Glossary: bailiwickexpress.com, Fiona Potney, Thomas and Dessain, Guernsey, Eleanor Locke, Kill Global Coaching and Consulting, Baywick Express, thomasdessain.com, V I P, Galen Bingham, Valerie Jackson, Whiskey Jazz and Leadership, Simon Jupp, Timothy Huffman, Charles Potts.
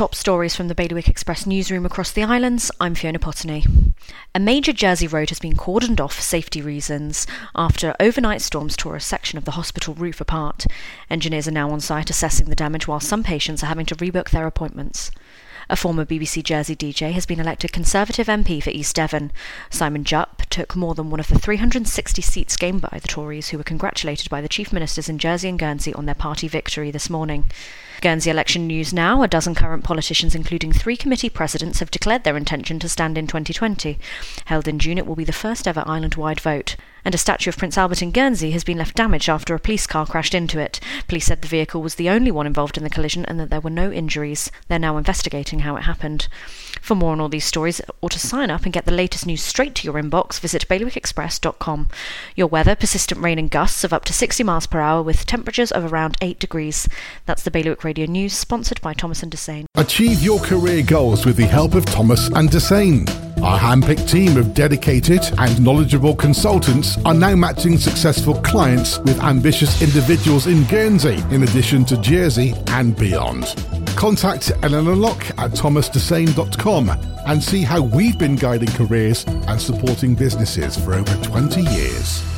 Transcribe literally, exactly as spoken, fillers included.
top stories from the Baywick Express newsroom across the islands, I'm Fiona Potney. A major Jersey road has been cordoned off for safety reasons after overnight storms tore a section of the hospital roof apart. Engineers are now on site assessing the damage while some patients are having to rebook their appointments. A former B B C Jersey D J has been elected Conservative M P for East Devon. Simon Jupp took more than one of the three hundred sixty seats gained by the Tories, who were congratulated by the Chief Ministers in Jersey and Guernsey on their party victory this morning. Guernsey election news now. A dozen current politicians, including three committee presidents, have declared their intention to stand in twenty twenty. Held in June, it will be the first ever island-wide vote. And a statue of Prince Albert in Guernsey has been left damaged after a police car crashed into it. Police said the vehicle was the only one involved in the collision and that there were no injuries. They're now investigating how it happened. For more on all these stories, or to sign up and get the latest news straight to your inbox, visit bailiwick express dot com. Your weather: persistent rain and gusts of up to sixty miles per hour with temperatures of around eight degrees. That's the Baywick Radio News, sponsored by Thomas and Dessain. Achieve your career goals with the help of Thomas and Dessain. Our handpicked team of dedicated and knowledgeable consultants are now matching successful clients with ambitious individuals in Guernsey, in addition to Jersey and beyond. Contact Eleanor Locke at thomas dessain dot com and see how we've been guiding careers and supporting businesses for over twenty years.